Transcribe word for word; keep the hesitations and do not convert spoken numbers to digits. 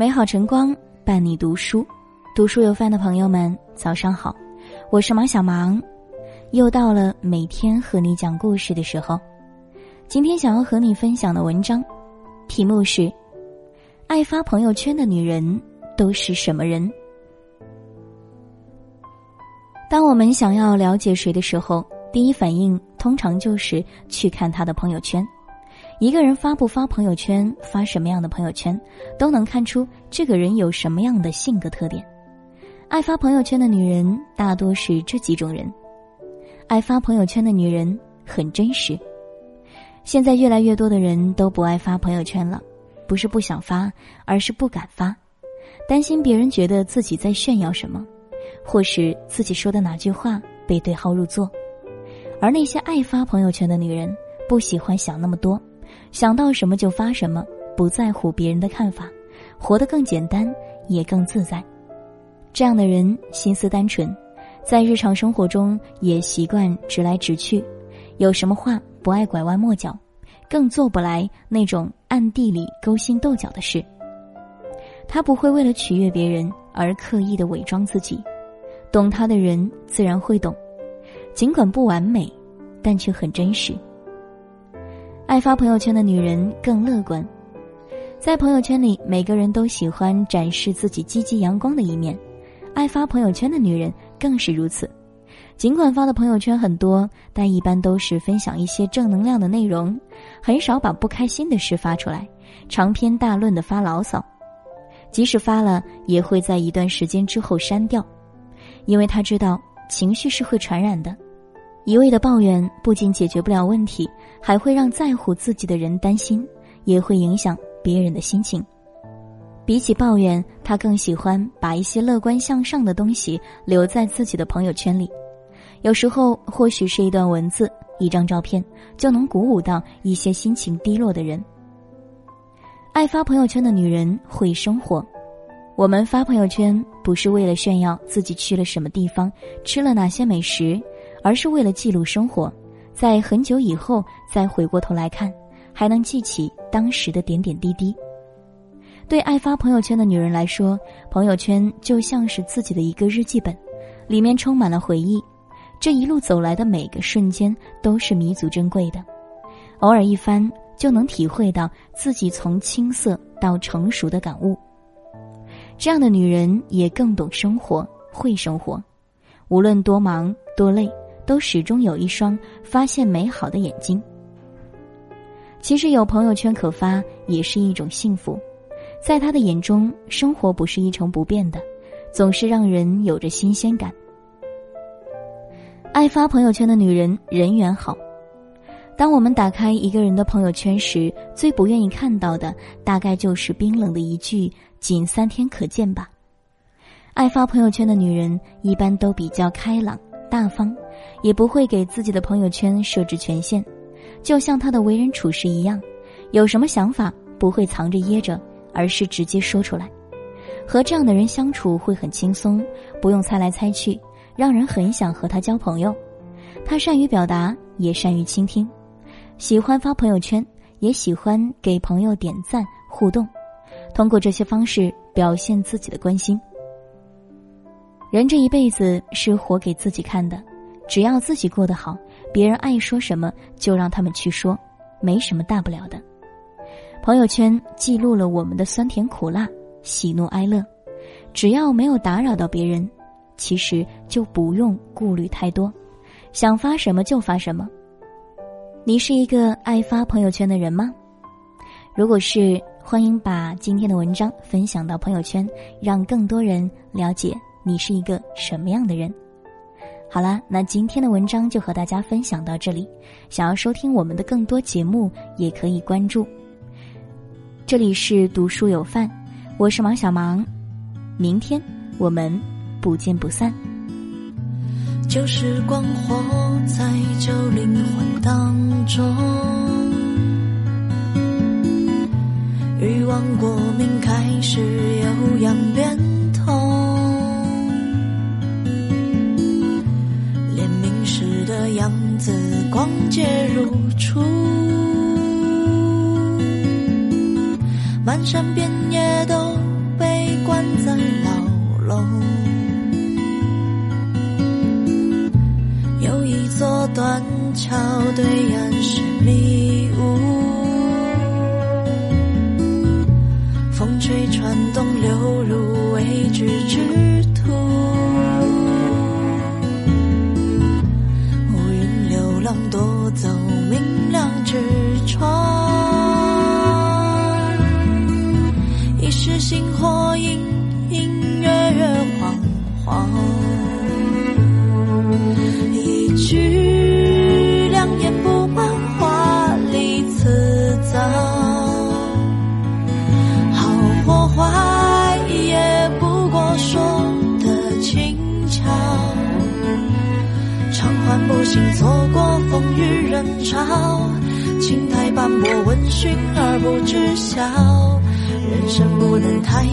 美好晨光伴你读书，读书有饭的朋友们，早上好，我是马小芒，又到了每天和你讲故事的时候。今天想要和你分享的文章，题目是：爱发朋友圈的女人都是什么人？当我们想要了解谁的时候，第一反应通常就是去看他的朋友圈。一个人发不发朋友圈，发什么样的朋友圈，都能看出这个人有什么样的性格特点。爱发朋友圈的女人大多是这几种人。爱发朋友圈的女人很真实。现在越来越多的人都不爱发朋友圈了，不是不想发，而是不敢发，担心别人觉得自己在炫耀什么，或是自己说的哪句话被对号入座。而那些爱发朋友圈的女人不喜欢想那么多，想到什么就发什么，不在乎别人的看法，活得更简单也更自在。这样的人心思单纯，在日常生活中也习惯直来直去，有什么话不爱拐弯抹角，更做不来那种暗地里勾心斗角的事。他不会为了取悦别人而刻意的伪装自己，懂他的人自然会懂，尽管不完美，但却很真实。爱发朋友圈的女人更乐观。在朋友圈里，每个人都喜欢展示自己积极阳光的一面，爱发朋友圈的女人更是如此。尽管发的朋友圈很多，但一般都是分享一些正能量的内容，很少把不开心的事发出来，长篇大论的发牢骚。即使发了，也会在一段时间之后删掉，因为她知道情绪是会传染的。一味的抱怨不仅解决不了问题，还会让在乎自己的人担心，也会影响别人的心情。比起抱怨，他更喜欢把一些乐观向上的东西留在自己的朋友圈里。有时候或许是一段文字，一张照片，就能鼓舞到一些心情低落的人。爱发朋友圈的女人会生活。我们发朋友圈不是为了炫耀自己去了什么地方，吃了哪些美食，而是为了记录生活，在很久以后再回过头来看，还能记起当时的点点滴滴。对爱发朋友圈的女人来说，朋友圈就像是自己的一个日记本，里面充满了回忆，这一路走来的每个瞬间都是弥足珍贵的。偶尔一翻，就能体会到自己从青涩到成熟的感悟。这样的女人也更懂生活，会生活，无论多忙多累，都始终有一双发现美好的眼睛。其实有朋友圈可发也是一种幸福。在他的眼中，生活不是一成不变的，总是让人有着新鲜感。爱发朋友圈的女人人缘好。当我们打开一个人的朋友圈时，最不愿意看到的大概就是冰冷的一句仅三天可见吧。爱发朋友圈的女人一般都比较开朗大方，也不会给自己的朋友圈设置权限，就像她的为人处事一样，有什么想法不会藏着掖着，而是直接说出来。和这样的人相处会很轻松，不用猜来猜去，让人很想和她交朋友。她善于表达，也善于倾听，喜欢发朋友圈，也喜欢给朋友点赞互动，通过这些方式表现自己的关心。人这一辈子是活给自己看的，只要自己过得好，别人爱说什么就让他们去说，没什么大不了的。朋友圈记录了我们的酸甜苦辣、喜怒哀乐，只要没有打扰到别人，其实就不用顾虑太多，想发什么就发什么。你是一个爱发朋友圈的人吗？如果是，欢迎把今天的文章分享到朋友圈，让更多人了解你是一个什么样的人。好啦，那今天的文章就和大家分享到这里。想要收听我们的更多节目，也可以关注。这里是读书有范，我是马小芒，明天我们不见不散。旧时光活在旧灵魂当中，欲望过敏开始有痒变。样子光洁如初，漫山遍野都君際流露，有一座断桥对岸是迷雾，风吹船东流入未知之途，乌云流浪夺走明亮之窗，一时星火隐隐约约晃晃，一句良言不满华丽辞藻，好或坏也不过说的轻巧，偿还不幸错过风雨人潮，青苔斑驳闻讯而不知晓，人生不能太